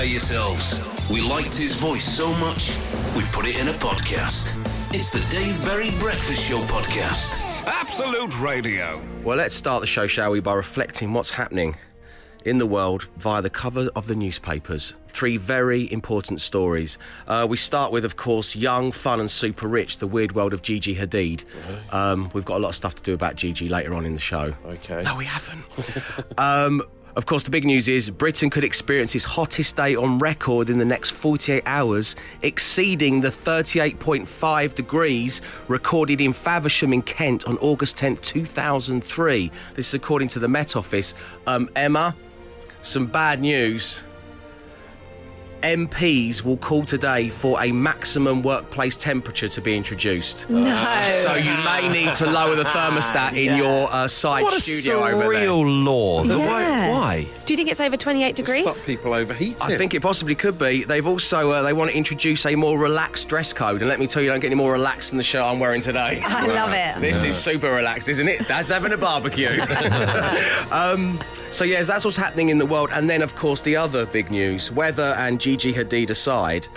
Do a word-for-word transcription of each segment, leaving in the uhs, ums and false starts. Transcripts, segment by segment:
prepare yourselves. We liked his voice so much, we put it in a podcast. It's the Dave Berry Breakfast Show podcast. Absolute Radio. Well, let's start the show, shall we, by reflecting what's happening in the world via the cover of the newspapers. Three very important stories. Uh, we start with, of course, young, fun and super rich, the weird world of Gigi Hadid. Right. Um, we've got a lot of stuff to do about Gigi later on in the show. OK. No, we haven't. um, of course, the big news is Britain could experience its hottest day on record in the next forty-eight hours, exceeding the thirty-eight point five degrees recorded in Faversham in Kent on August tenth, two thousand three. This is according to the Met Office. Um, Emma, some bad news. M Ps will call today for a maximum workplace temperature to be introduced. No. So you may need to lower the thermostat in yeah. your uh, side what studio over there. What a surreal law. Yeah. Why? Do you think it's over twenty-eight degrees? To stop people overheating. I think it possibly could be. They've also, uh, they want to introduce a more relaxed dress code. And let me tell you, you don't get any more relaxed than the shirt I'm wearing today. I wow. love it. This yeah. is super relaxed, isn't it? Dad's having a barbecue. um, so, yes, that's what's happening in the world. And then, of course, the other big news, weather and G Gigi Hadid aside.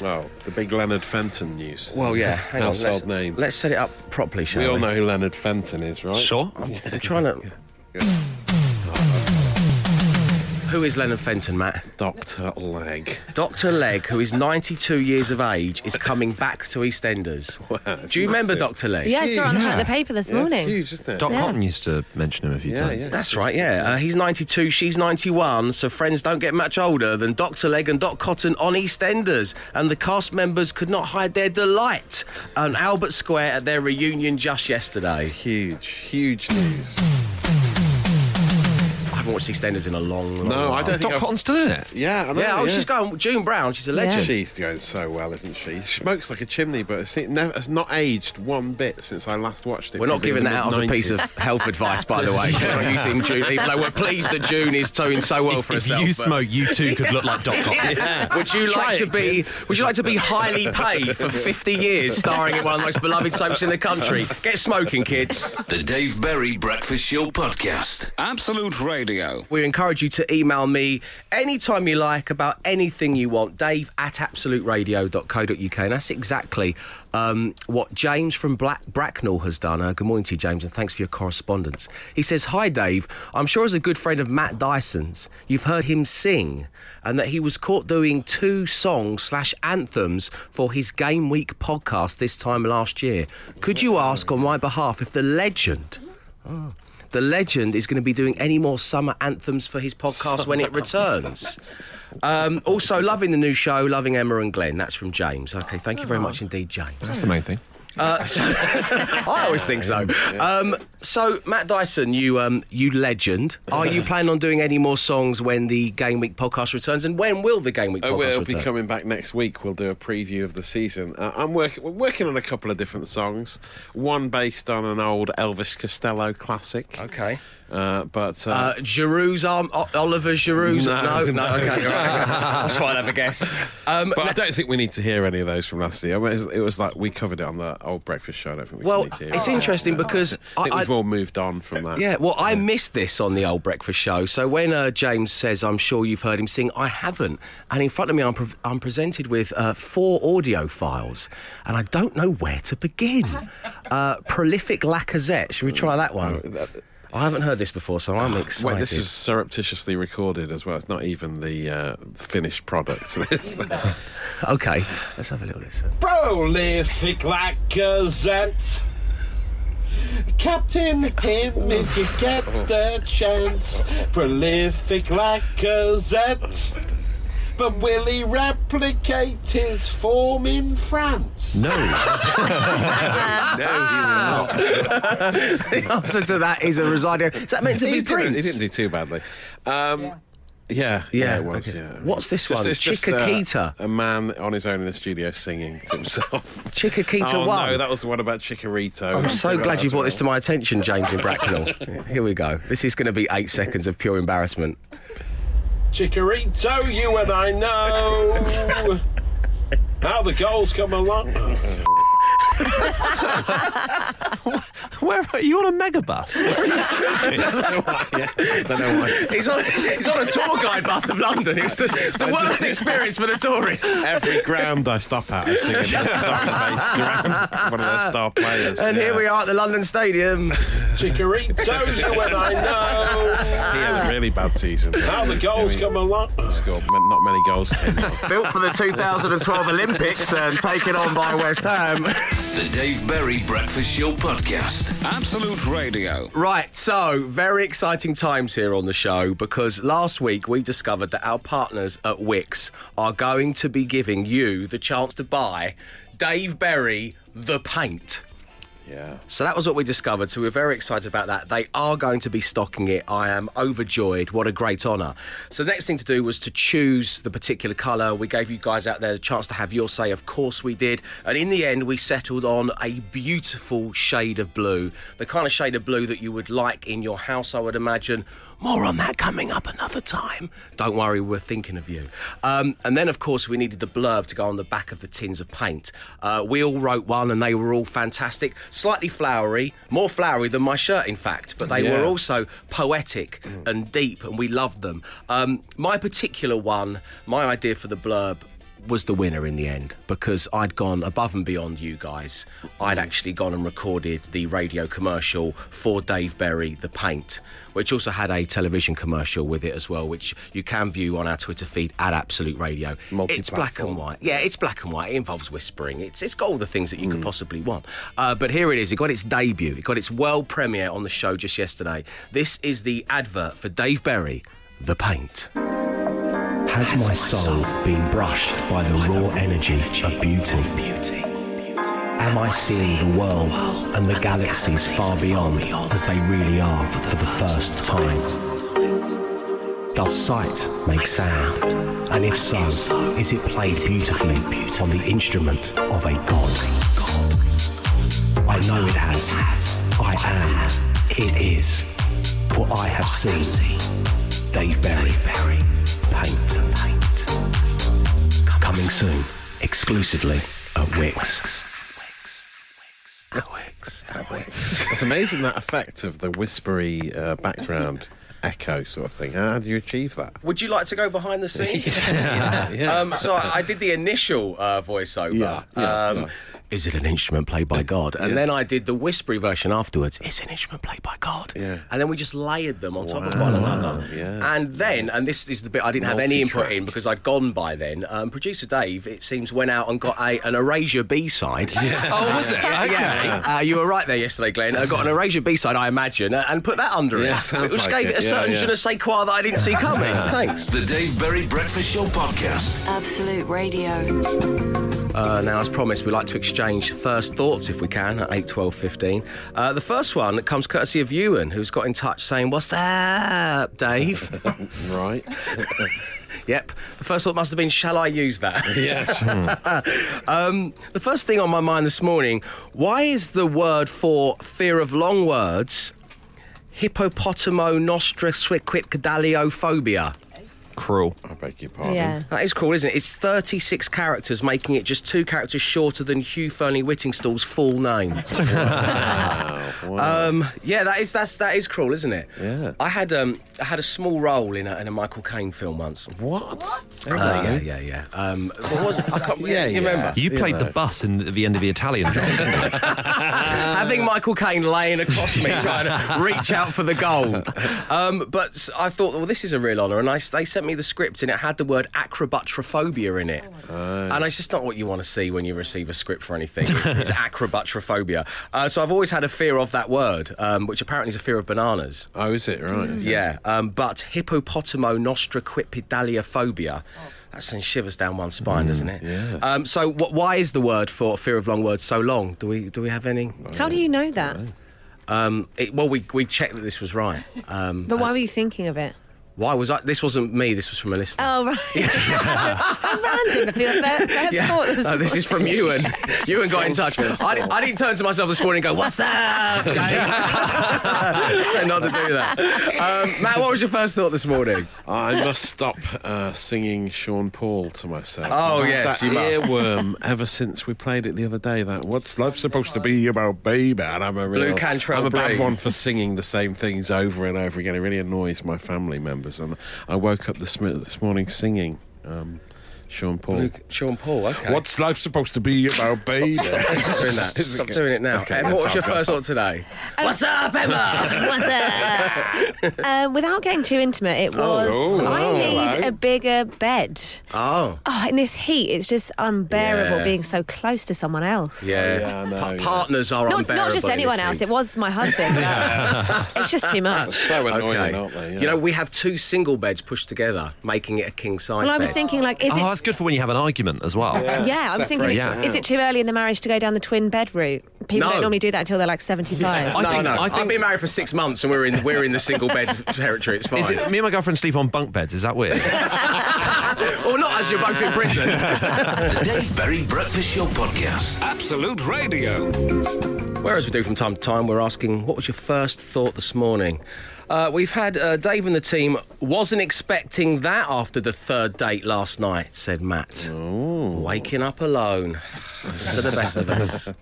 Well, the big Leonard Fenton news. Well, yeah. Hang on. Household let's, name. Let's set it up properly, shall we? We all know who Leonard Fenton is, right? Sure. I'm trying to... Yeah. Who is Leonard Fenton, Matt? Doctor Legg. Doctor Legg, who is ninety-two years of age, is coming back to EastEnders. Wow, do you massive. remember Doctor Legg? Yeah, I saw it on yeah. the paper this yeah, morning. It's huge, isn't it? Dot yeah. Cotton used to mention him a few yeah, times. Yeah, that's right, yeah. Uh, he's ninety-two, she's ninety-one, so friends don't get much older than Doctor Legg and Dot Cotton on EastEnders, and the cast members could not hide their delight on Albert Square at their reunion just yesterday. It's huge, huge news. Watched EastEnders in a long, long no, while. I don't is think Dot Cotton still in it? Yeah, I know. Yeah, oh, yeah. she's going... June Brown, she's a legend. Yeah. She's doing so well, isn't she? She smokes like a chimney, but it's, never, it's not aged one bit since I last watched it. We're not giving that out as a piece of health advice, by the way. We're not using June, even though we're pleased that June is doing so well if, for herself. If you but... smoke, you too could look like Dot Cotton. Yeah. Yeah. Would you Try like it, to be... Kids. Would you like to be highly paid for fifty years starring in one of the most beloved soaps in the country? Get smoking, kids. The Dave Berry Breakfast Show Podcast. Absolute Radio. We encourage you to email me anytime you like about anything you want, dave at absolute radio dot co dot uk. And that's exactly um, what James from Black- Bracknell has done. Uh, good morning to you, James, and thanks for your correspondence. He says, hi, Dave. I'm sure as a good friend of Matt Dyson's, you've heard him sing and that he was caught doing two songs slash anthems for his Game Week podcast this time last year. Could you ask on my behalf if the legend... Oh. The legend is going to be doing any more summer anthems for his podcast when it returns. Um, also, loving the new show, loving Emma and Glenn. That's from James. OK, thank you very much indeed, James. That's the main thing. Uh, so, I always think so. Um, so, Matt Dyson, you um, you legend. Are you planning on doing any more songs when the Game Week podcast returns? And when will the Game Week podcast uh, we'll return? It'll be coming back next week. We'll do a preview of the season. Uh, I'm working. We're working on a couple of different songs. One based on an old Elvis Costello classic. Okay. Uh, but uh, uh, Giroud's arm, o- Oliver Giroud's. No, no, no, no. Okay, that's fine. Have a guess. Um, but now, I don't think we need to hear any of those from last year. I mean, it, was, it was like we covered it on the old breakfast show. I don't think we well, need to hear. Well, it's it. interesting because I think I, we've I, all moved on from that. Yeah. Well, yeah. I missed this on the old breakfast show. So when uh, James says, "I'm sure you've heard him sing," I haven't. And in front of me, I'm, pre- I'm presented with uh, four audio files, and I don't know where to begin. uh, prolific Lacazette. Should we try that one? That, I haven't heard this before, so I'm excited. Wait, this is surreptitiously recorded as well. It's not even the uh, finished product. OK, let's have a little listen. Prolific Lacazette. Captain him if you get the chance. Prolific Lacazette. But will he replicate his form in France? No. No, he will not. The answer to that is a resignio. Is that meant to he be Prince? He didn't do too badly. Um, yeah. Yeah, yeah, yeah, it was, okay. yeah. What's this just, one? It's Chicharito. Just, uh, a man on his own in the studio singing to himself. Chicharito oh, one. Oh, no, that was the one about Chicharito. I'm so glad you brought well. this to my attention, James in Bracknell. Here we go. This is going to be eight seconds of pure embarrassment. Chicharito, you and I know how the goals come along. Where are you on a megabus? Where are you sitting? I don't know why. Yeah. I don't know why. He's on, he's on a tour guide bus of London. It's the, it's the worst experience for the tourists. Every ground I stop at, I sing a song-based one of their star players. And yeah. Here we are at the London Stadium. Chicharito, you and I know. He had a really bad season. Now the goals come along. Scored not many goals. Came on. Built for the two thousand twelve Olympics and taken on by West Ham. The Dave Berry Breakfast Show Podcast. Absolute Radio. Right, so very exciting times here on the show because last week we discovered that our partners at Wix are going to be giving you the chance to buy Dave Berry The Paint. Yeah. So that was what we discovered, so we're very excited about that. They are going to be stocking it. I am overjoyed. What a great honour. So the next thing to do was to choose the particular colour. We gave you guys out there the chance to have your say. Of course we did. And in the end, we settled on a beautiful shade of blue, the kind of shade of blue that you would like in your house, I would imagine. More on that coming up another time. Don't worry, we're thinking of you. Um, and then, of course, we needed the blurb to go on the back of the tins of paint. Uh, we all wrote one, and they were all fantastic. Slightly flowery, more flowery than my shirt, in fact. But they yeah. were also poetic mm. and deep, and we loved them. Um, my particular one, my idea for the blurb, was the winner in the end because I'd gone above and beyond you guys. I'd actually gone and recorded the radio commercial for Dave Berry, The Paint, which also had a television commercial with it as well, which you can view on our Twitter feed at Absolute Radio. It's black and white. Yeah, it's black and white. It involves whispering. It's it's got all the things that you mm. could possibly want. Uh, but here it is. It got its debut. It got its world premiere on the show just yesterday. This is the advert for Dave Berry, The Paint. Has my soul been brushed by the raw energy of beauty? Am I seeing the world and the galaxies far beyond as they really are for the first time? Does sight make sound? And if so, is it played beautifully on the instrument of a god? I know it has. I am. It is. For I have seen Dave Berry. Paint. Coming soon, exclusively at Wix. At Wix. At Wix. It's amazing that effect of the whispery uh, background echo sort of thing. How do you achieve that? Would you like to go behind the scenes? yeah. yeah. Um, so I, I did the initial uh, voiceover. Yeah, yeah, um, yeah. Is it an instrument played by God? And yeah. then I did the whispery version afterwards. It's an instrument played by God. Yeah. And then we just layered them on wow. top of one another. Yeah. And then, nice. and this is the bit I didn't Multi-track. have any input in because I'd gone by then, um, producer Dave, it seems, went out and got a, an Erasure B-side. Yeah. Oh, was it? Okay. Yeah. Uh, you were right there yesterday, Glenn. I got an Erasure B-side, I imagine, and put that under yeah, it. Which like gave it, it a yeah, certain yeah. je ne sais quoi that I didn't see coming. Thanks. The Dave Berry Breakfast Show Podcast. Absolute Radio. Uh, now, as promised, we like to exchange first thoughts, if we can, at eight, twelve, fifteen. Uh, the first one comes courtesy of Ewan, who's got in touch saying, "What's up, Dave?" Right. Yep. The first thought must have been, shall I use that? Yeah, sure. um, the first thing on my mind this morning, why is the word for fear of long words hippopotamonostrosquidaliophobia? Cruel. I beg your pardon. Yeah. That is cruel, isn't it? It's thirty-six characters, making it just two characters shorter than Hugh Fernley Whittingstall's full name. Wow. Wow. Um, yeah, that is that's that is cruel, isn't it? Yeah. I had um I had a small role in a, in a Michael Caine film once. What? what? Uh, yeah, yeah, yeah. Um, what was it? I can't yeah, yeah. remember. You played you know. the bus in the, at the end of the Italian Job. Having Michael Caine laying across me, trying to reach out for the gold. Um, but I thought, well, this is a real honour, and I, they sent me the script and it had the word acrobatrophobia in it. Oh, and it's just not what you want to see when you receive a script for anything. It's, it's acrobatrophobia. Uh, so I've always had a fear of that word, um, which apparently is a fear of bananas. Oh, is it? Right. Mm. Yeah. Um, but hippopotamonostrosquidaliophobia. Oh. That sends shivers down one spine, mm, doesn't it? Yeah. Um, so wh- why is the word for fear of long words so long? Do we do we have any? How do you know that? Um, it, well, we we checked that this was right. Um, but why were you thinking of it? Why was I? This wasn't me. This was from a listener. Oh right. I'm random. I feel first, first yeah. thought this, uh, this is from Ewan. Ewan got in touch. I, did, I didn't turn to myself this morning and go, "What's up, guys?" I tend not to do that. Um, Matt, what was your first thought this morning? I must stop uh, singing Sean Paul to myself. Oh I've yes, that earworm ever since we played it the other day. That what's life supposed to be about, baby? And I'm a real. Blue Cantrell I'm a bad one for singing the same things over and over again. It really annoys my family members. And I woke up this, this morning singing um, Sean Paul. Luke, Sean Paul, okay. What's life supposed to be about, baby? Stop, stop, stop doing that. Stop doing it now. Okay, Emma, what was your first thought today? Um, What's up, Emma? What's up? um, without getting too intimate, it was, oh, oh, I oh, need hello. a bigger bed. Oh. Oh, in this heat, it's just unbearable yeah. being so close to someone else. Yeah. yeah I know, pa- partners yeah. are not, unbearable. Not just anyone else. It was my husband. yeah. It's just too much. That's so annoying, okay. aren't they? Yeah. You know, we have two single beds pushed together, making it a king-size well, bed. Well, I was thinking, like, is oh, it... Oh, it's good for when you have an argument as well. Yeah, yeah I was thinking, yeah. is it too early in the marriage to go down the twin bed route? People no. don't normally do that until they're like seventy-five. Yeah. I no, think, no. I think... I've been married for six months and we're in we're in the single bed territory. It's fine. Is it, me and my girlfriend sleep on bunk beds. Is that weird? Or not, as you're both in prison. The Dave Berry Breakfast Show Podcast. Absolute Radio. Whereas we do from time to time, we're asking, what was your first thought this morning? Uh, we've had uh, Dave and the team wasn't expecting that after the third date last night, said Matt. Ooh. Waking up alone. So the best of us.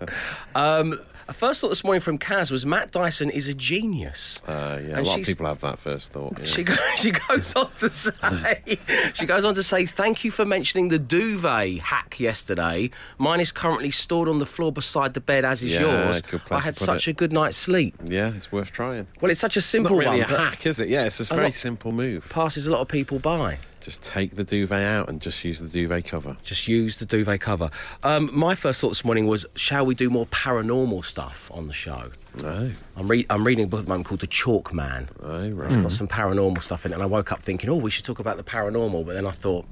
Um, a first thought this morning from Kaz was Matt Dyson is a genius. Uh, yeah, and a lot of people have that first thought. Yeah. She, go, she goes on to say, she goes on to say, thank you for mentioning the duvet hack yesterday. Mine is currently stored on the floor beside the bed, as is yeah, yours. Good place I had to put such it. a good night's sleep. Yeah, it's worth trying. Well, it's such a simple it's not really one. Really a hack, is it? Yeah, it's a very simple move. Passes a lot of people by. Just take the duvet out and just use the duvet cover. Just use the duvet cover. Um, my first thought this morning was, shall we do more paranormal stuff on the show? No. I'm, re- I'm reading a book at the moment called The Chalk Man. Oh, right. It's got some paranormal stuff in it, and I woke up thinking, oh, we should talk about the paranormal, but then I thought...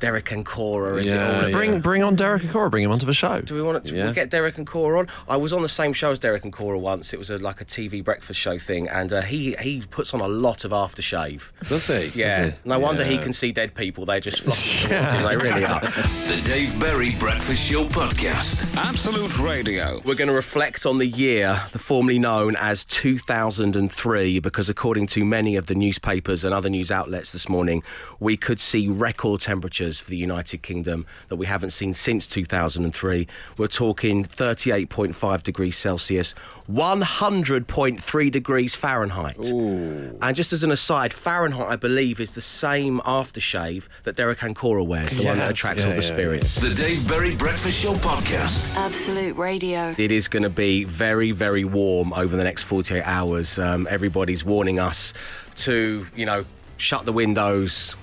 Derek Acorah, is yeah, it all? Yeah. Bring bring on Derek Acorah, bring him onto the show. Do we want to yeah. we get Derek Acorah on? I was on the same show as Derek Acorah once. It was a, like a T V breakfast show thing, and uh, he, he puts on a lot of aftershave. Does he? Yeah. Does he? No yeah. wonder he can see dead people. They're just flocking towards him. They really are. The Dave Berry Breakfast Show Podcast. Absolute Radio. We're going to reflect on the year, the formerly known as two thousand three, because according to many of the newspapers and other news outlets this morning, we could see record temperatures for the United Kingdom that we haven't seen since two thousand three. We're talking thirty-eight point five degrees Celsius, one hundred point three degrees Fahrenheit. Ooh. And just as an aside, Fahrenheit, I believe, is the same aftershave that Derek Acorah wears, the yes. one that attracts yeah, all the yeah, spirits. Yeah. The Dave Berry Breakfast Show Podcast. Absolute Radio. It is going to be very, very warm over the next forty-eight hours. Um, everybody's warning us to, you know, shut the windows...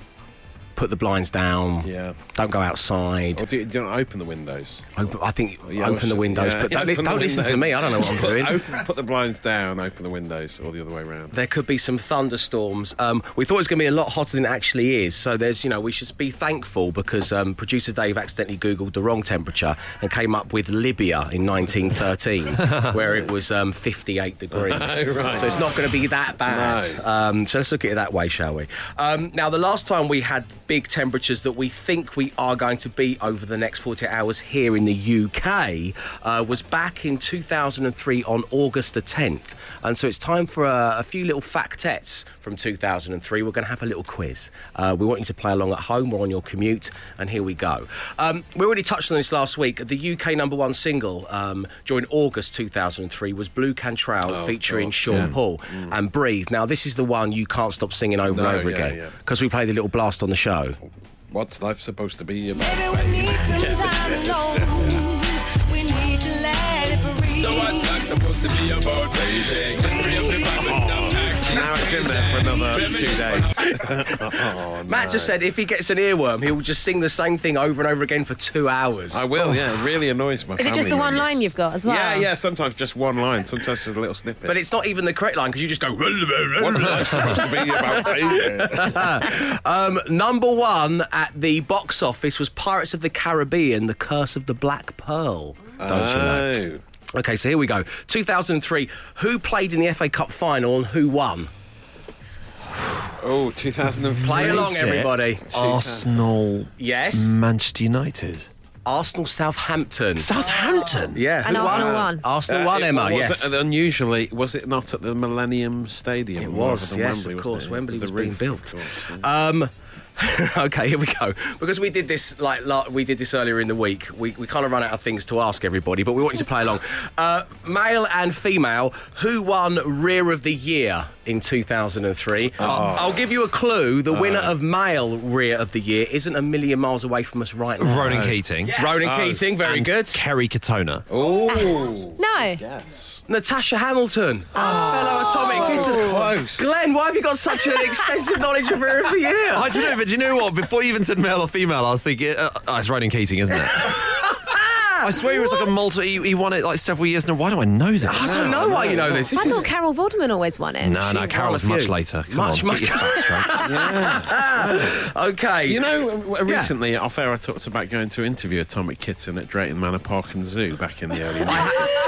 Put the blinds down. Yeah. Don't go outside. Or do you, do you not open the windows? Open, I think yeah, open the windows. Yeah. But don't, li- don't windows. listen to me. I don't know what I'm doing. open, put the blinds down, open the windows, or the other way around. There could be some thunderstorms. Um, we thought it was going to be a lot hotter than it actually is. So there's, you know, we should be thankful because um, producer Dave accidentally Googled the wrong temperature and came up with Libya in nineteen thirteen, where it was um, fifty-eight degrees. Oh, right. So it's not going to be that bad. No. Um, so let's look at it that way, shall we? Um, now, the last time we had big temperatures that we think we are going to beat over the next forty-eight hours here in the U K uh, was back in two thousand three on August the tenth. And so it's time for a, a few little factets from two thousand three. We're going to have a little quiz. Uh, we want you to play along at home or on your commute, and here we go. Um, we already touched on this last week. The U K number one single um, during August two thousand three was Blue Cantrell oh, featuring oh, Sean yeah. Paul mm. and Breathe. Now, this is the one you can't stop singing over no, and over yeah, again because yeah. we played a little blast on the show. What's life supposed to be about? Baby, we need some time alone. We need to let it breathe. So what's life supposed to be about, baby? Now it's in there for another two days. oh, no. Matt just said if he gets an earworm, he will just sing the same thing over and over again for two hours. I will, oh. yeah. It really annoys my family. Is it just the one really. line you've got as well? Yeah, yeah, sometimes just one line, sometimes just a little snippet. But it's not even the correct line because you just go... What's life supposed to be about? um, number one at the box office was Pirates of the Caribbean, The Curse of the Black Pearl. Don't oh. you know? OK, so here we go. two thousand three, who played in the F A Cup final and who won? Oh, two thousand four. Play along, everybody. Arsenal. Yes. Manchester United. Arsenal, Southampton. Southampton? Oh. Yeah. And who Arsenal won? won. Arsenal uh, won, Emma, was, yes. Unusually, was it not at the Millennium Stadium? It was, yes, Wembley, of course. Wembley was being built. Um... Okay, here we go. Because we did this like, like we did this earlier in the week. We we kind of run out of things to ask everybody, but we want you to play along. Uh, male and female, who won Rear of the Year in two thousand three? Oh. I'll give you a clue. The oh. winner of male Rear of the Year isn't a million miles away from us right now. Ronan Keating. Yes. Ronan oh. Keating, very and good. Kerry Katona. Oh. No. Yes. Natasha Hamilton. Oh. Fellow Atomic Kitten. Close. Glenn, why have you got such an extensive knowledge of Rear of the Year? I don't know. Do you know what? Before you even said male or female, I was thinking, uh, oh, it's Ronan Keating, isn't it? I swear he was like a multi. He, he won it like several years. Now, why do I know this? I don't know why you know this. I thought Carol Vorderman always won it. No, no, Carol was much later. Come much, on, much. yeah. Okay. You know, recently, yeah. off air, I talked about going to interview Atomic Kitten at Drayton Manor Park and Zoo back in the early nineties.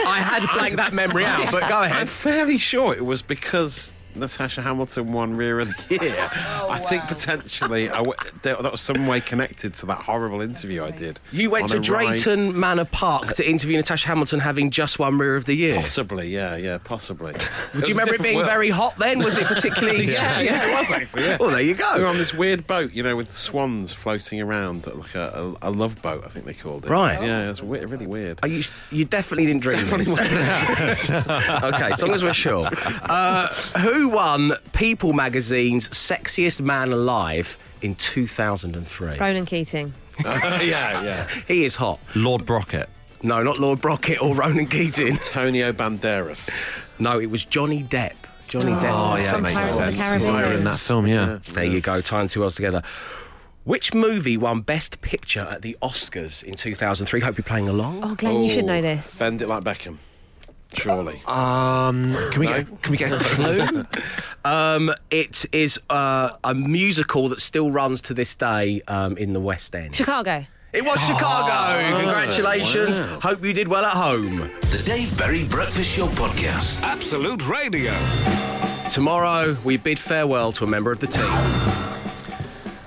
I had blanked that memory out, but go ahead. I'm fairly sure it was because Natasha Hamilton won Rear of the Year. Oh, I wow. think potentially I w- that was some way connected to that horrible interview I did. You went to Drayton ride... Manor Park to interview Natasha Hamilton, having just won Rear of the Year. Possibly, yeah, yeah, possibly. Do you remember it being world. very hot then? Was it particularly? yeah, yeah, yeah, yeah, it was actually. Yeah. Well, there you go. We were on this weird boat, you know, with swans floating around, like a, a, a love boat, I think they called it. Right. Oh. Yeah, it was weird, really weird. Are you, you definitely didn't dream definitely this. Okay, as long as we're sure. Uh, who won People magazine's Sexiest Man Alive in two thousand three? Ronan Keating. yeah, yeah. He is hot. Lord Brockett. No, not Lord Brockett or Ronan Keating. Antonio Banderas. No, it was Johnny Depp. Johnny oh, Depp. Oh, yeah, that makes sense. He's in that film, yeah. yeah. There yeah. you go, tying two worlds together. Which movie won Best Picture at the Oscars in two thousand three? Hope you're playing along. Oh, Glenn, oh, you should know this. Bend It Like Beckham. Surely. Um, can we no? get, can we get a clue? um, it is uh, a musical that still runs to this day um, in the West End. Chicago. It was oh, Chicago. Congratulations. Wow. Hope you did well at home. The Dave Berry Breakfast Show Podcast. Absolute Radio. Tomorrow we bid farewell to a member of the team.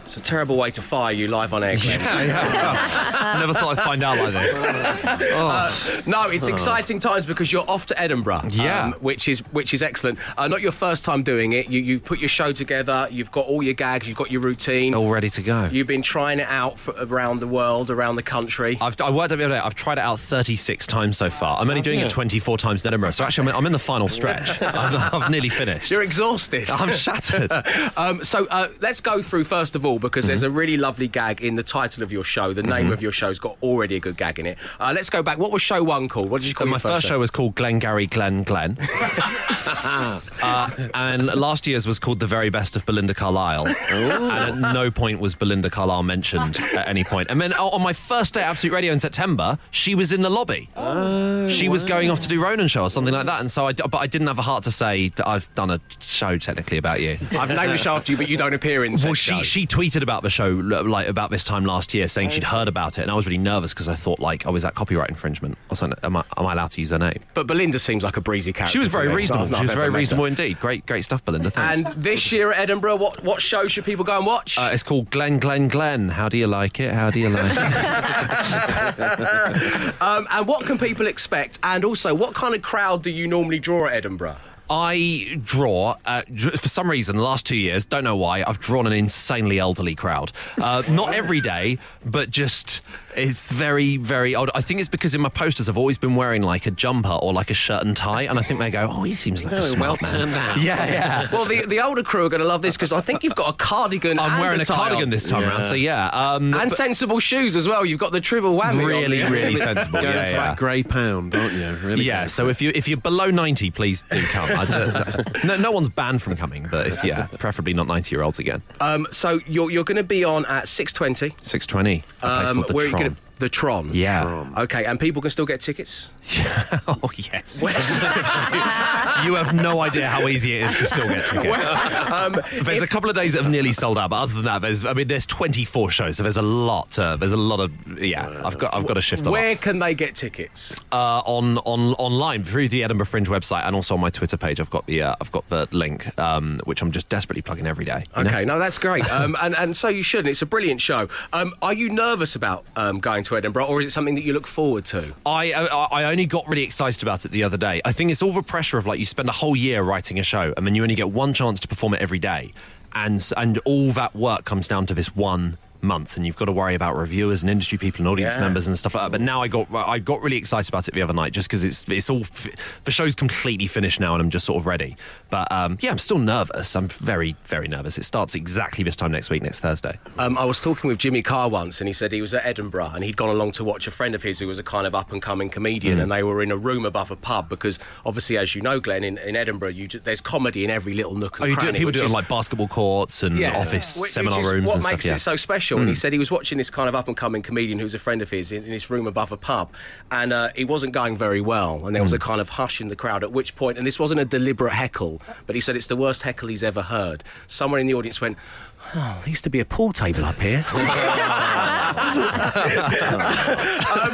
It's a terrible way to fire you live on air, Glenn. Yeah, yeah. Never thought I'd find out like this. uh, no, it's exciting times because you're off to Edinburgh, yeah. um, which is which is excellent. Uh, not your first time doing it. You you put your show together. You've got all your gags. You've got your routine. All ready to go. You've been trying it out for, around the world, around the country. I've I worked out. I've tried it out thirty-six times so far. I'm only Have doing you? it twenty-four times in Edinburgh. So actually, I'm, I'm in the final stretch. I've, I've nearly finished. You're exhausted. I'm shattered. um, so uh, let's go through first of all, because mm-hmm. there's a really lovely gag in the title of your show. The name mm-hmm. of your show's got already a good gag in it. Uh, let's go back. What was show one called? What did you call it? My first show? show was called Glengarry Glen Glen. uh, and last year's was called The Very Best of Belinda Carlisle. Ooh. And at no point was Belinda Carlisle mentioned at any point. And then on my first day at Absolute Radio in September, she was in the lobby. Oh, she was wow. going off to do Ronan's show or something like that. And so I, but I didn't have a heart to say that I've done a show technically about you. I've named the show after you, but you don't appear in. Well, she, she tweeted tweeted about the show like about this time last year, saying she'd heard about it, and I was really nervous because I thought like, oh, is that copyright infringement or something? Am I, am I allowed to use her name? But Belinda seems like a breezy character. She was very reasonable. She was very reasonable indeed. Great, great stuff, Belinda. Thanks. And this year at Edinburgh, what what show should people go and watch? Uh, it's called Glen Glen Glen. How do you like it? How do you like it? um, and what can people expect? And also, what kind of crowd do you normally draw at Edinburgh? I draw, uh, for some reason, the last two years, don't know why, I've drawn an insanely elderly crowd. Uh, not every day, but just, it's very, very old. I think it's because in my posters I've always been wearing, like, a jumper or, like, a shirt and tie, and I think they go, oh, he seems like oh, a smart well man. Turned out. Yeah, yeah. Well, the, the older crew are going to love this, because I think you've got a cardigan I'm and wearing a, a cardigan on. This time yeah. around, so yeah. Um, and but, sensible shoes as well. You've got the triple whammy. Really, on. really sensible. Going yeah, for yeah. that grey pound, aren't you? Really yeah, so if, you, if you're below ninety, please do come. no, no one's banned from coming, but if, yeah, preferably not ninety-year-olds again. Um, so you're you're going to be on at six twenty. six twenty. Um, where are you going to The Tron? Yeah. Tron. Okay, and people can still get tickets? Yeah. Oh, yes. You have no idea how easy it is to still get tickets. Well, um, there's if, a couple of days that have nearly sold out, but other than that, there's I mean, there's twenty-four shows, so there's a lot. Uh, there's a lot of yeah. Uh, I've got I've got to shift. A where lot. Can they get tickets? Uh, on on online through the Edinburgh Fringe website and also on my Twitter page. I've got the uh, I've got the link, um, which I'm just desperately plugging every day. Okay, know? No, that's great. Um, and and so you should. And it's a brilliant show. Um, are you nervous about um, going to Edinburgh, or is it something that you look forward to? I, I I only got really excited about it the other day. I think it's all the pressure of like you spend a whole year writing a show and then you only get one chance to perform it every day, and and all that work comes down to this one month, and you've got to worry about reviewers and industry people and audience yeah. members and stuff like that. But now I got I got really excited about it the other night just because it's it's all the show's completely finished now and I'm just sort of ready. But um, yeah, I'm still nervous. I'm very very nervous. It starts exactly this time next week, next Thursday. Um, I was talking with Jimmy Carr once, and he said he was at Edinburgh and he'd gone along to watch a friend of his who was a kind of up and coming comedian, mm. and they were in a room above a pub because obviously, as you know, Glenn, in, in Edinburgh, you just, there's comedy in every little nook and oh, cranny. Do, people do it on like basketball courts and yeah, office which, seminar which rooms. What and makes stuff, it yeah. so special? Mm. And he said he was watching this kind of up-and-coming comedian who's a friend of his in, in this room above a pub, and uh, it wasn't going very well, and there was mm. a kind of hush in the crowd, at which point, and this wasn't a deliberate heckle, but he said it's the worst heckle he's ever heard. Someone in the audience went, oh, there used to be a pool table up here. um,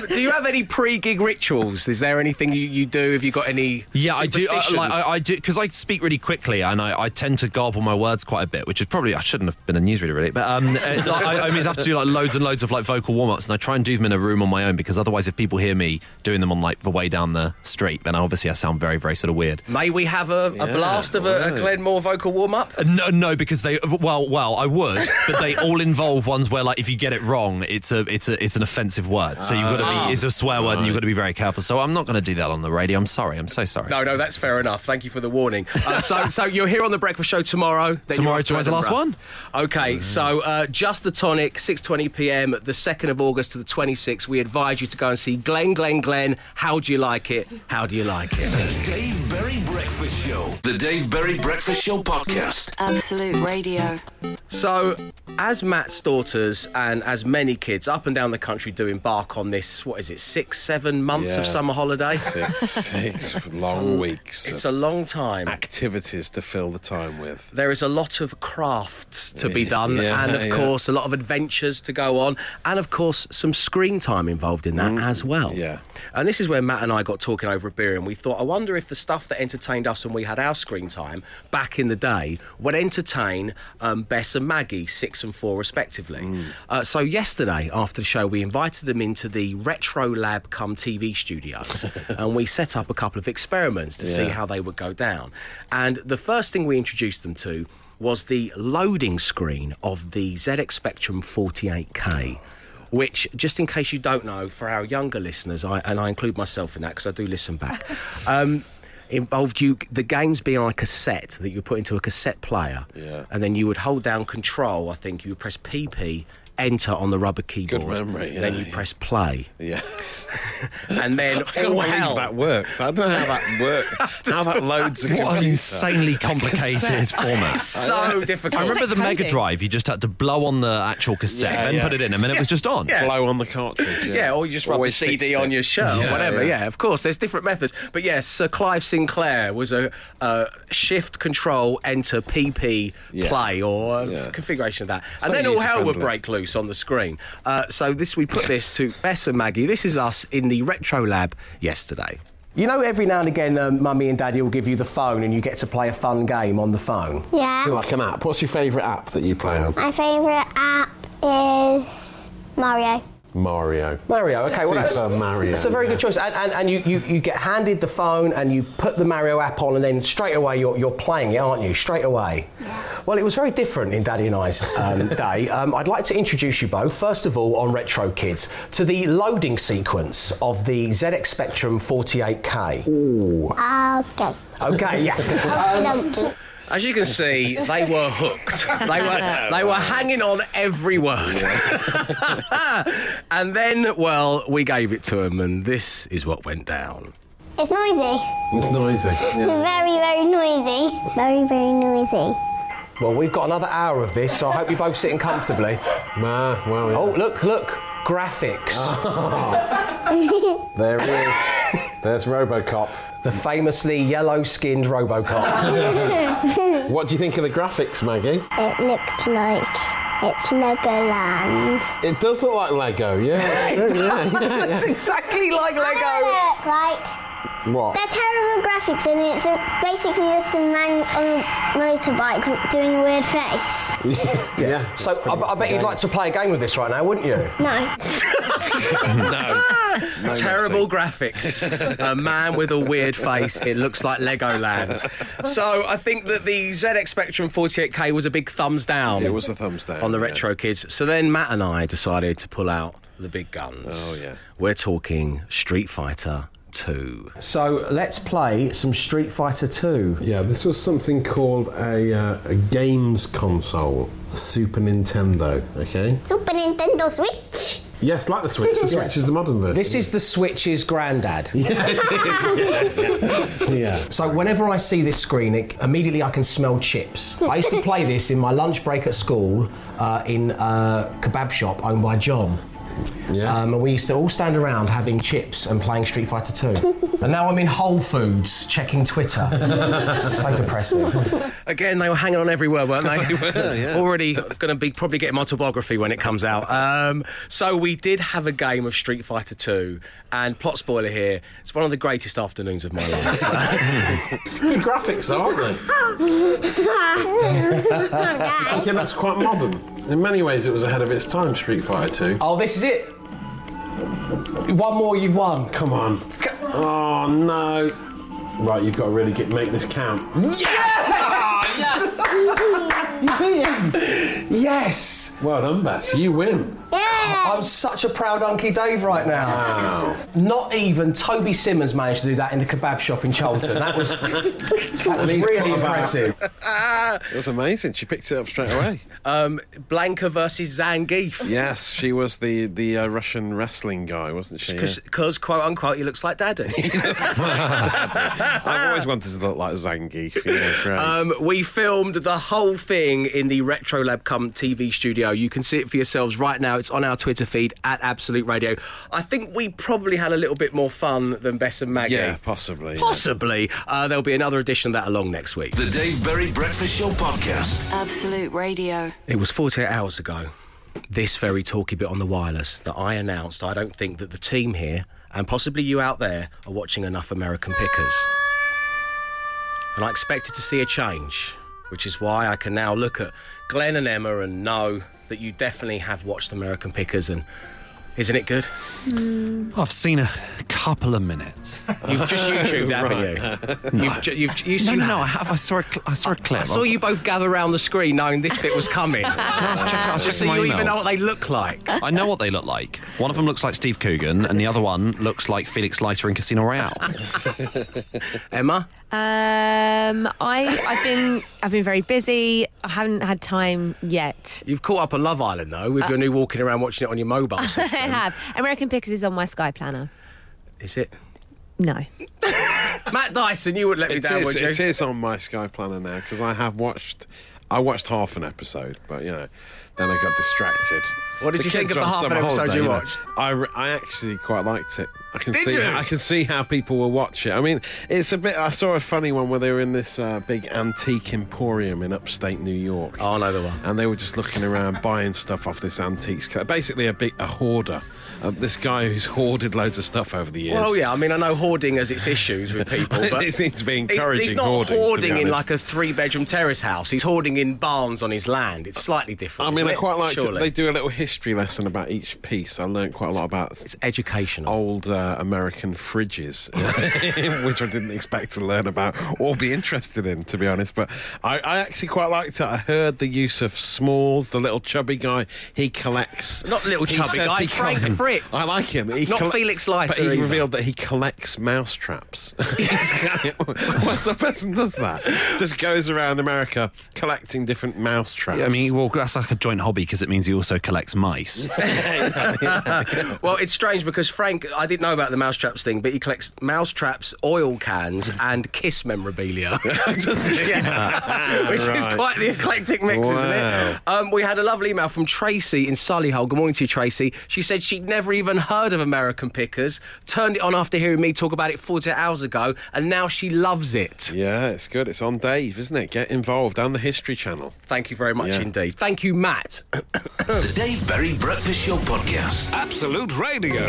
do you have any pre-gig rituals? Is there anything you, you do? Have you got any yeah, superstitions? Yeah, I do. I, like, I, I do, because I speak really quickly, and I, I tend to garble my words quite a bit, which is probably, I shouldn't have been a newsreader, really, but um, it, like, I, I mean, I have to do like loads and loads of like vocal warm-ups, and I try and do them in a room on my own, because otherwise if people hear me doing them on like the way down the street, then obviously I sound very, very sort of weird. May we have a, a yeah, blast of a, a Glenn Moore vocal warm-up? Uh, no, no, because they, well, well, I would, but they all involve ones where, like, if you get it wrong, it's a, it's a, it's an offensive word. So you've got to be, it's a swear word, and you've got to be very careful. So I'm not going to do that on the radio. I'm sorry. I'm so sorry. No, no, that's fair enough. Thank you for the warning. Uh, so, so you're here on the Breakfast Show tomorrow. Then tomorrow, tomorrow's the last one. Okay, mm. so uh, Just the Tonic, six twenty p.m. the second of August to the twenty-sixth. We advise you to go and see Glenn, Glenn, Glenn. How do you like it? How do you like it? The Dave Berry Breakfast Show. The Dave Berry Breakfast Show podcast. Absolute Radio. So, as Matt's daughters and as many kids up and down the country do embark on this, what is it, six, seven months yeah. of summer holiday? Six, six long weeks. It's a long time. Activities to fill the time with. There is a lot of crafts to yeah. be done yeah, and, of yeah. course, a lot of adventures to go on and, of course, some screen time involved in that mm. as well. Yeah. And this is where Matt and I got talking over a beer and we thought, I wonder if the stuff that entertained us when we had our screen time back in the day would entertain um, Bess and Maggie, six and four respectively. Mm. Uh, so yesterday, after the show, we invited them into the Retro Lab come T V studios and we set up a couple of experiments to yeah. see how they would go down. And the first thing we introduced them to was the loading screen of the Z X Spectrum forty-eight K. Which, just in case you don't know, for our younger listeners, I, and I include myself in that because I do listen back, um, involved you the games being on a cassette that you put into a cassette player, yeah. and then you would hold down control, I think, you would press P P, enter on the rubber keyboard. Good memory, yeah. Then you yeah. press play. Yes. And then I can't believe hell. that works. I don't know how that works. How that loads a computer. What an insanely complicated format. It's so difficult. I remember the Mega Drive, you just had to blow on the actual cassette, yeah, then yeah. put it in, and then yeah. it was just on. Yeah. Blow on the cartridge. Yeah, yeah or you just rub Always the C D on your shirt yeah, or whatever. Yeah. yeah, of course, there's different methods. But yes, Sir Clive Sinclair was a uh, shift, control, enter, P P, yeah. play, or yeah. configuration of that. So and then all hell would break loose on the screen. Uh, so this we put this to Bess and Maggie. This is us in the Retro Lab yesterday. You know, every now and again, um, Mummy and Daddy will give you the phone and you get to play a fun game on the phone. Yeah. Like an app. What's your favourite app that you play on? My favourite app is Mario. Mario. Mario, OK. Well, that's, Super Mario. That's a very yeah. good choice. And, and, and you, you, you get handed the phone and you put the Mario app on and then straight away you're, you're playing it, aren't you? Straight away. Yeah. Well, it was very different in Daddy and I's um, day. Um, I'd like to introduce you both, first of all, on Retro Kids, to the loading sequence of the Z X Spectrum forty-eight K. Ooh. OK. OK, yeah. um, As you can see, they were hooked. They were they were hanging on every word. And then, well, we gave it to them, and this is what went down. It's noisy. It's noisy. Yeah. Very, very noisy. Very, very noisy. Well, we've got another hour of this, so I hope you're both sitting comfortably. Ah, well, yeah. Oh, look, look. graphics. Oh. There he is. There's RoboCop. The famously yellow-skinned RoboCop. What do you think of the graphics, Maggie? It looks like... it's Legoland. It does look like Lego, yeah. It's true, yeah, yeah, yeah. Exactly like Lego. Look like what? They're terrible graphics, and it's a, basically just a man on a motorbike doing a weird face. Yeah. yeah. yeah. So I, I bet you'd like to play a game with this right now, wouldn't you? No. no. no. Terrible graphics. A man with a weird face. It looks like Legoland. So I think that the Z X Spectrum forty-eight K was a big thumbs down. Yeah, it was a thumbs down. On the retro yeah. kids. So then Matt and I decided to pull out the big guns. Oh, yeah. We're talking Street Fighter two. So let's play some Street Fighter two. Yeah, this was something called a, uh, a games console. A Super Nintendo, okay? Super Nintendo Switch. Yes, like the Switch. The Switch yeah. is the modern version. This is the Switch's granddad. Yeah, it is. Yeah. yeah. So whenever I see this screen, it, immediately I can smell chips. I used to play this in my lunch break at school uh, in a kebab shop owned by John. Yeah. Um, and we used to all stand around having chips and playing Street Fighter two. And now I'm in Whole Foods checking Twitter. So depressing. Again, they were hanging on every word, weren't they? They were, yeah. Already going to be probably getting my autobiography when it comes out. Um, so we did have a game of Street Fighter two. And plot spoiler here, it's one of the greatest afternoons of my life. Good graphics, aren't they? I think it looks quite modern. In many ways, it was ahead of its time, Street Fighter two. Oh, this is it. One more, you've won. Come on. Oh, no. Right, you've got to really get make this count. Yes! Yes! Oh, yes! Yes! Well done, Bess. You win. I'm such a proud Unky Dave right now. Wow. Not even Toby Simmons managed to do that in the kebab shop in Cholton. That was, that was really impressive. It was amazing. She picked it up straight away. Um, Blanka versus Zangief. Yes, she was the, the uh, Russian wrestling guy, wasn't she? Because, yeah. quote unquote, he looks like Daddy. He looks like Daddy. I've always wanted to look like Zangief. Yeah, um, we filmed the whole thing in the Retro Lab Cum T V studio. You can see it for yourselves right now. It's on our Twitter feed at Absolute Radio. I think we probably had a little bit more fun than Bess and Maggie. Yeah, possibly. Possibly. Yeah. Uh, there'll be another edition of that along next week. The Dave Berry Breakfast Show Podcast. Absolute Radio. It was forty-eight hours ago, this very talky bit on the wireless, that I announced I don't think that the team here, and possibly you out there, are watching enough American Pickers. And I expected to see a change, which is why I can now look at Glenn and Emma and know that you definitely have watched American Pickers, and isn't it good? Mm. I've seen a couple of minutes. You've just YouTubed, haven't you? You've, ju- you've, you've no, no, no, I have. I saw a, cl- I saw a clip. I saw you both gather around the screen knowing this bit was coming. Can I check out, just so you emails. Even know what they look like. I know what they look like. One of them looks like Steve Coogan, and the other one looks like Felix Leiter in Casino Royale. Emma? Um, I, I've been I've been very busy. I haven't had time yet. You've caught up on Love Island, though, with uh, your new walking around watching it on your mobile system. I have. American Pickers is on my Sky Planner. Is it? No. Matt Dyson, you wouldn't let me it down, is, would you? It is on my Sky Planner now, because I have watched... I watched half an episode, but, you know, then I got distracted. What did the you think of the half an episode holiday, you watched? You know, I, re- I actually quite liked it. I can did see you? How, I can see how people will watch it. I mean, it's a bit... I saw a funny one where they were in this uh, big antique emporium in upstate New York. Oh, I know the one. And they were just looking around buying stuff off this antiques... Basically a big a hoarder. Uh, this guy who's hoarded loads of stuff over the years. Well, yeah, I mean, I know hoarding has its issues with people, but... It seems to be encouraging he, he's not hoarding, hoarding in, like, a three-bedroom terrace house. He's hoarding in barns on his land. It's slightly different. I mean, I quite like it. They do a little history lesson about each piece. I learned quite a lot about... It's educational. ...old uh, American fridges, which I didn't expect to learn about or be interested in, to be honest, but I, I actually quite liked it. I heard the use of Smalls, the little chubby guy. He collects... Not little chubby guy, he Frank Fritz. I like him. He Not coll- Felix Leiter. But he either. Revealed that he collects mousetraps. What's the person does that? Just goes around America collecting different mousetraps. Yeah, I mean, well, that's like a joint hobby because it means he also collects mice. Well, it's strange because Frank, I didn't know about the mousetraps thing, but he collects mousetraps, oil cans, and Kiss memorabilia. Yeah. Which right. is quite the eclectic mix, wow. isn't it? Um, we had a lovely email from Tracy in Solihull. Good morning to you, Tracy. She said she'd never even heard of American Pickers, turned it on after hearing me talk about it forty hours ago, and now she loves it. Yeah, it's good. It's on Dave, isn't it? Get involved on the History Channel. Thank you very much yeah. indeed. Thank you, Matt. The Dave Berry Breakfast Show Podcast. Absolute Radio.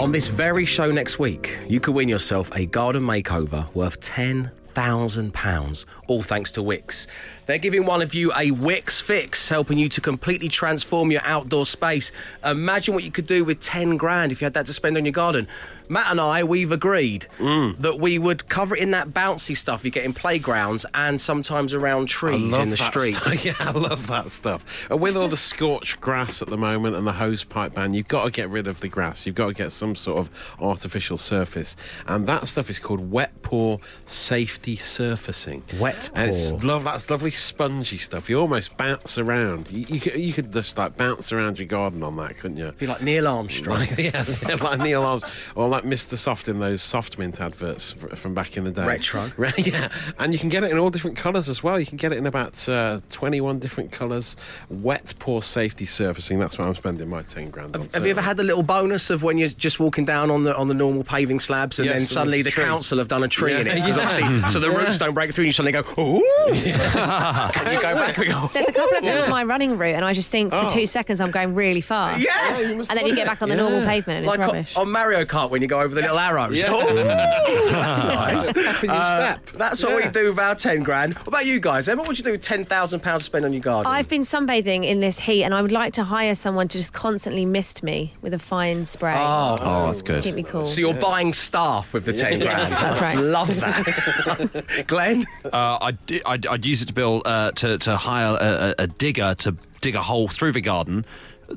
On this very show next week, you could win yourself a garden makeover worth ten thousand pounds, all thanks to Wix. They're giving one of you a Wix fix, helping you to completely transform your outdoor space. Imagine what you could do with ten grand if you had that to spend on your garden. Matt and I, we've agreed mm. that we would cover it in that bouncy stuff you get in playgrounds and sometimes around trees in the street. St- yeah, I love that stuff. And with all the scorched grass at the moment and the hose pipe ban, you've got to get rid of the grass. You've got to get some sort of artificial surface. And that stuff is called wet pour safety surfacing. Wet pour. And it's love, that's lovely spongy stuff. You almost bounce around. You, you, you could just like bounce around your garden on that, couldn't you? Be like Neil Armstrong. Like, yeah, like Neil Armstrong. Or like Like Mister Soft in those soft mint adverts from back in the day. Retro. Yeah, and you can get it in all different colours as well. You can get it in about uh, twenty-one different colours. Wet pour safety surfacing. That's what I'm spending my ten grand on. Have, have you ever had the little bonus of when you're just walking down on the on the normal paving slabs and yes, then suddenly the tree. council have done a tree yeah. in it? Yeah. So the roots yeah. don't break through and you suddenly go, ooh! Yeah. And you go back and go, there's a couple of them yeah. on my running route and I just think oh. for two seconds I'm going really fast. Yeah! yeah and then you get back on the yeah. normal pavement and it's like rubbish. On Mario Kart when you go over the yeah. little arrows. Yeah. Oh, that's nice. Your uh, step. That's what yeah. we do with our ten grand. What about you guys, Emma? What would you do with ten thousand pounds to spend on your garden? I've been sunbathing in this heat, and I would like to hire someone to just constantly mist me with a fine spray. Oh, oh that's good. Keep me cool. So you're yeah. buying staff with the ten yeah. grand. Yes, that's right. Love that, Glenn. Uh, I'd, I'd I'd use it to build uh, to to hire a, a digger to dig a hole through the garden.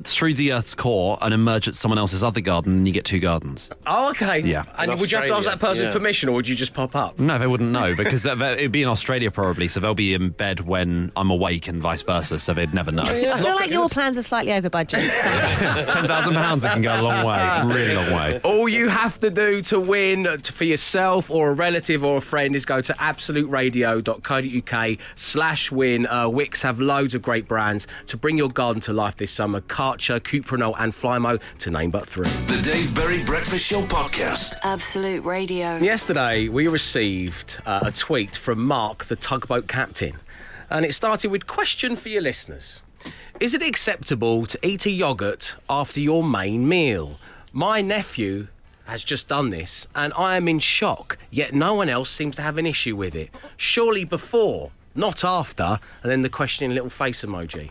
Through the Earth's core and emerge at someone else's other garden, and you get two gardens. Oh, okay. Yeah. And in would Australia, you have to ask that person yeah. permission, or would you just pop up? No, they wouldn't know because it'd be in Australia probably, so they'll be in bed when I'm awake and vice versa, so they'd never know. Yeah. I feel like your plans are slightly over budget. So. ten thousand pounds, it can go a long way, really long way. All you have to do to win for yourself or a relative or a friend is go to absolute radio dot co dot uk slash win. Uh, Wix have loads of great brands to bring your garden to life this summer. Archer, Cuprinol and Flymo, to name but three. The Dave Berry Breakfast Show Podcast. Absolute Radio. Yesterday, we received uh, a tweet from Mark, the tugboat captain, and it started with, question for your listeners. Is it acceptable to eat a yoghurt after your main meal? My nephew has just done this, and I am in shock, yet no one else seems to have an issue with it. Surely before, not after, and then the questioning little face emoji.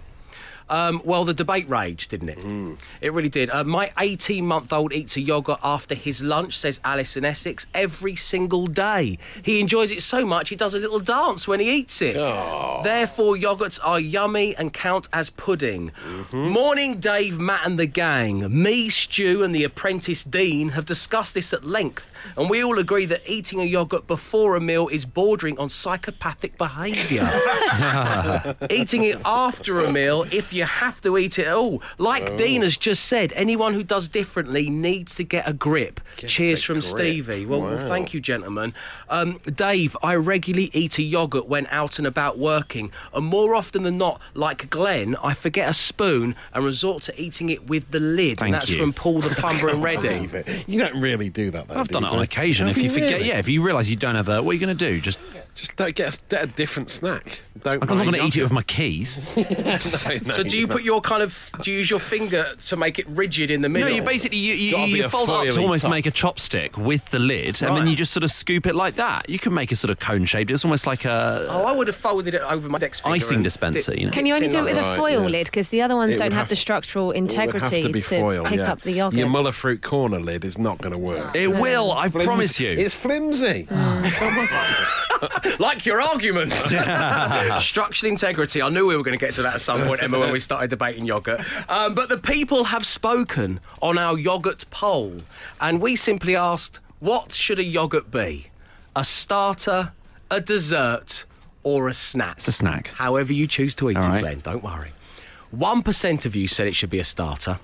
Um, well, the debate raged, didn't it? Mm. It really did. Uh, my eighteen-month-old eats a yoghurt after his lunch, says Alice in Essex, every single day. He enjoys it so much, he does a little dance when he eats it. Oh. Therefore, yoghurts are yummy and count as pudding. Mm-hmm. Morning, Dave, Matt and the gang. Me, Stu and the apprentice Dean have discussed this at length, and we all agree that eating a yoghurt before a meal is bordering on psychopathic behaviour. Eating it after a meal, if you You have to eat it all. Like oh. Dean has just said, anyone who does differently needs to get a grip. Get Cheers from grip. Stevie. Well, wow. well, thank you, gentlemen. Um, Dave, I regularly eat a yoghurt when out and about working, and more often than not, like Glenn, I forget a spoon and resort to eating it with the lid. Thank and that's you. From Paul the Plumber and Reading. You don't really do that, though. I've do done you, it on then? Occasion. Have if you, you forget, really? Yeah, if you realise you don't have a, what are you going to do? Just. Just don't get a, a different snack. Don't I'm not going to eat it with my keys. no, no, so do you no. put your kind of... Do you use your finger to make it rigid in the middle? No, you basically... You, you, you fold it up to almost top. Make a chopstick with the lid, right. and then you just sort of scoop it like that. You can make a sort of cone-shaped... It's almost like a... Oh, I would have folded it over my next finger. Icing dispenser, dip, you know. Can you only do it with right, a foil yeah. lid? Because the other ones it don't have, have the structural integrity to, to foil, pick yeah. up the yoghurt. Your Muller Fruit Corner lid is not going to work. It no. will, I Flims- promise you. It's flimsy. Like your argument. Structural integrity. I knew we were going to get to that at some point, Emma, when we started debating yoghurt. Um, but the people have spoken on our yoghurt poll, and we simply asked, what should a yoghurt be? A starter, a dessert, or a snack? It's a snack. However you choose to eat All it, right. Glenn, don't worry. one percent of you said it should be a starter.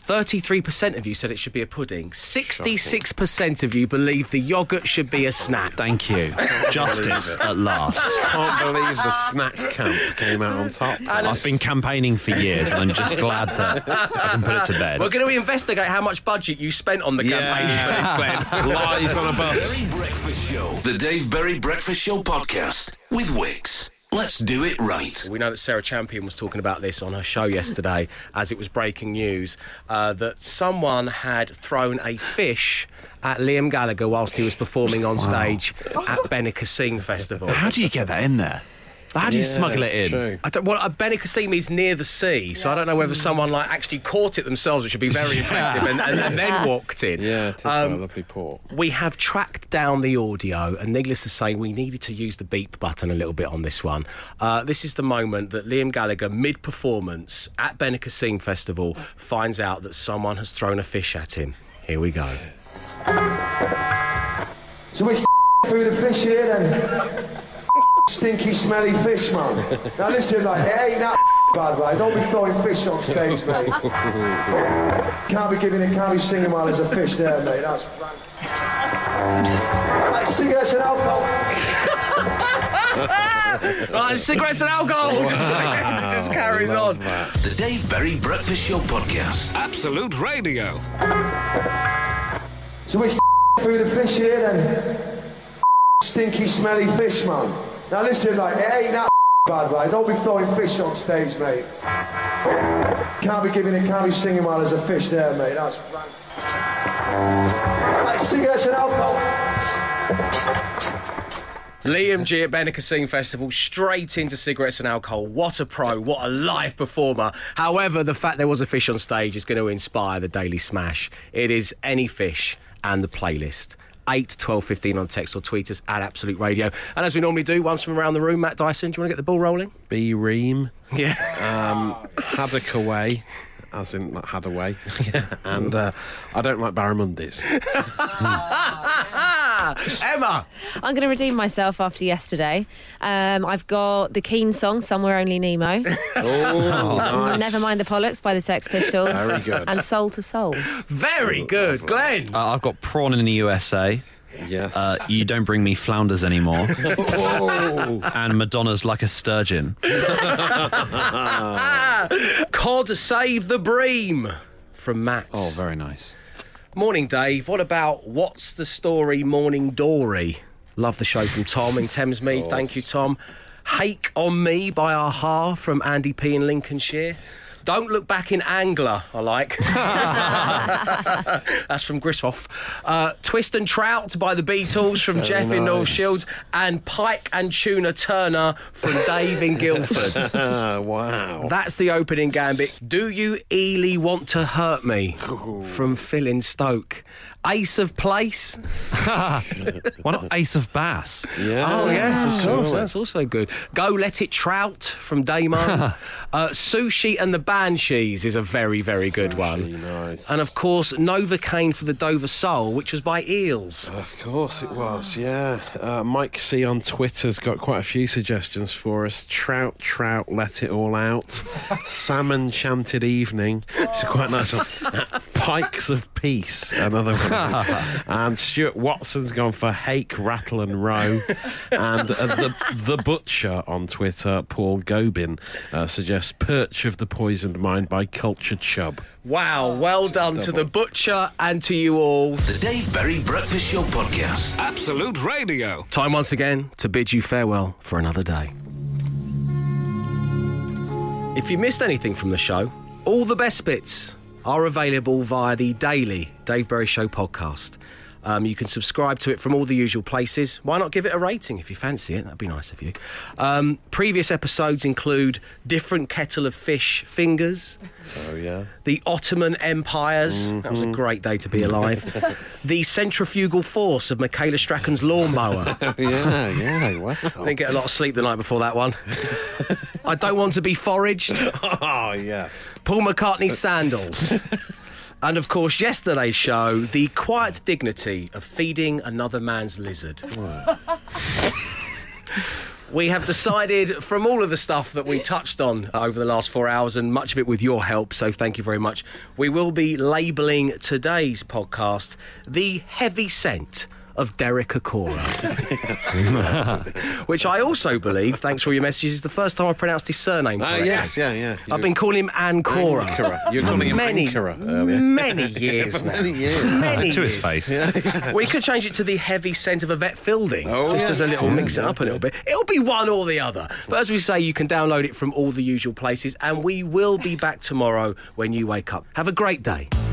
thirty-three percent of you said it should be a pudding. sixty-six percent of you believe the yoghurt should be a snack. Thank you. Justice at last. Can't believe the snack camp came out on top. And I've been campaigning for years and I'm just glad that I can put it to bed. We're going to investigate how much budget you spent on the campaign yeah. for this, Glenn. Lies on a bus. Berry Breakfast Show. The Dave Berry Breakfast Show podcast with Wix. Let's do it right. We know that Sarah Champion was talking about this on her show yesterday as it was breaking news, uh, that someone had thrown a fish at Liam Gallagher whilst he was performing on stage wow. at Benica Sing Festival. How do you get that in there? How do you yeah, smuggle it in? True. I don't, well, Benica Sing means near the sea, so yeah. I don't know whether someone like actually caught it themselves, which would be very yeah. impressive, and, and, and then walked in. Yeah, it is um, quite a lovely port. We have tracked down the audio, and needless to say, we needed to use the beep button a little bit on this one. Uh, this is the moment that Liam Gallagher, mid-performance at Benica Sing Festival, finds out that someone has thrown a fish at him. Here we go. So we threw the fish here, then. Stinky, smelly fish, man. Now listen, like, it ain't that bad, right? Don't be throwing fish on stage, mate. Can't be giving it, can't be singing while there's a fish there, mate. That's rank. Like, cigarettes and alcohol. Right, cigarettes and alcohol. Wow. Just, like, just carries on. That. The Dave Berry Breakfast Show podcast. Absolute Radio. So we threw the fish here, then. Stinky, smelly fish, man. Now listen, like, it ain't that bad, right? Don't be throwing fish on stage, mate. Can't be giving it, can't be singing while there's a fish there, mate. That's rank. Like, cigarettes and alcohol. Liam G at Benica Sing Festival, straight into cigarettes and alcohol. What a pro, what a live performer. However, the fact there was a fish on stage is going to inspire the Daily Smash. It is Any Fish and the playlist. eight, twelve, fifteen on text or tweet us at Absolute Radio. And as we normally do, ones from around the room. Matt Dyson, do you want to get the ball rolling? B Ream. Yeah. Um, Haddock away, as in like, Hadaway. yeah. And uh, I don't like barramundis. Emma! I'm going to redeem myself after yesterday. Um, I've got the Keane song, Somewhere Only Nemo. Oh, nice. Never Mind the Pollux by the Sex Pistols. Very good. And Soul to Soul. Very good. Glenn! Uh, I've got Prawn in the U S A. Yes. Uh, you Don't Bring Me Flounders Anymore. Whoa. And Madonna's Like a Sturgeon. Cod Save the Bream from Matt. Oh, very nice. Morning, Dave. What about What's the Story Morning Dory? Love the show from Tom in Thamesmead. Thank you, Tom. Hake on Me by Aha from Andy P in Lincolnshire. Don't Look Back in Angler, I like. That's from Grishoff. Uh, Twist and Trout by the Beatles from Jeff nice. in North Shields. And Pike and Tuna Turner from Dave in Guildford. Wow. That's the opening gambit. Do You Eely Want to Hurt Me? Ooh. From Phil in Stoke. Ace of Place. Why not Ace of Bass? Yeah. Oh, yes, of course. Sure. That's also good. Go Let It Trout from Damo. uh, Sushi and the Banshees is a very, very good Sushi, one. Nice. And, of course, Novocaine for the Dover Soul, which was by Eels. Of course it was, yeah. Uh, Mike C on Twitter's got quite a few suggestions for us. Trout, Trout, Let It All Out. Salmon Chanted Evening, which is quite a nice one. Pikes of Peace, another one. And Stuart Watson's gone for Hake, Rattle and Row. And uh, the, the Butcher on Twitter, Paul Gobin, uh, suggests Perch of the Poisoned Mind by Culture Chubb. Wow, well done to the Butcher and to you all. The Dave Berry Breakfast Show podcast. Absolute Radio. Time once again to bid you farewell for another day. If you missed anything from the show, all the best bits are available via the daily Dave Berry Show podcast. Um, you can subscribe to it from all the usual places. Why not give it a rating if you fancy it? That'd be nice of you. Um, previous episodes include Different Kettle of Fish Fingers. Oh, yeah. The Ottoman Empires. Mm-hmm. That was a great day to be alive. The Centrifugal Force of Michaela Strachan's Lawnmower. yeah, yeah, wow. I didn't get a lot of sleep the night before that one. I Don't Want to Be Foraged. Oh, yes. Paul McCartney's Sandals. And, of course, yesterday's show, the quiet dignity of feeding another man's lizard. We have decided from all of the stuff that we touched on over the last four hours, and much of it with your help, so thank you very much, we will be labelling today's podcast The Heavy Scent of Derek Acorah. Which I also believe, thanks for all your messages, is the first time I pronounced his surname correctly. Uh, yes, yeah, yeah. You... I've been calling him Ancora. Ancora. You're calling him many, Ancora earlier. Many years yeah, for now. Many years. Many to years. His face. Yeah, yeah. We could change it to The Heavy Scent of a Vet Fielding, oh, just yes. as a little yeah, mixing yeah, up a little bit. It'll be one or the other. But as we say, you can download it from all the usual places, and we will be back tomorrow when you wake up. Have a great day.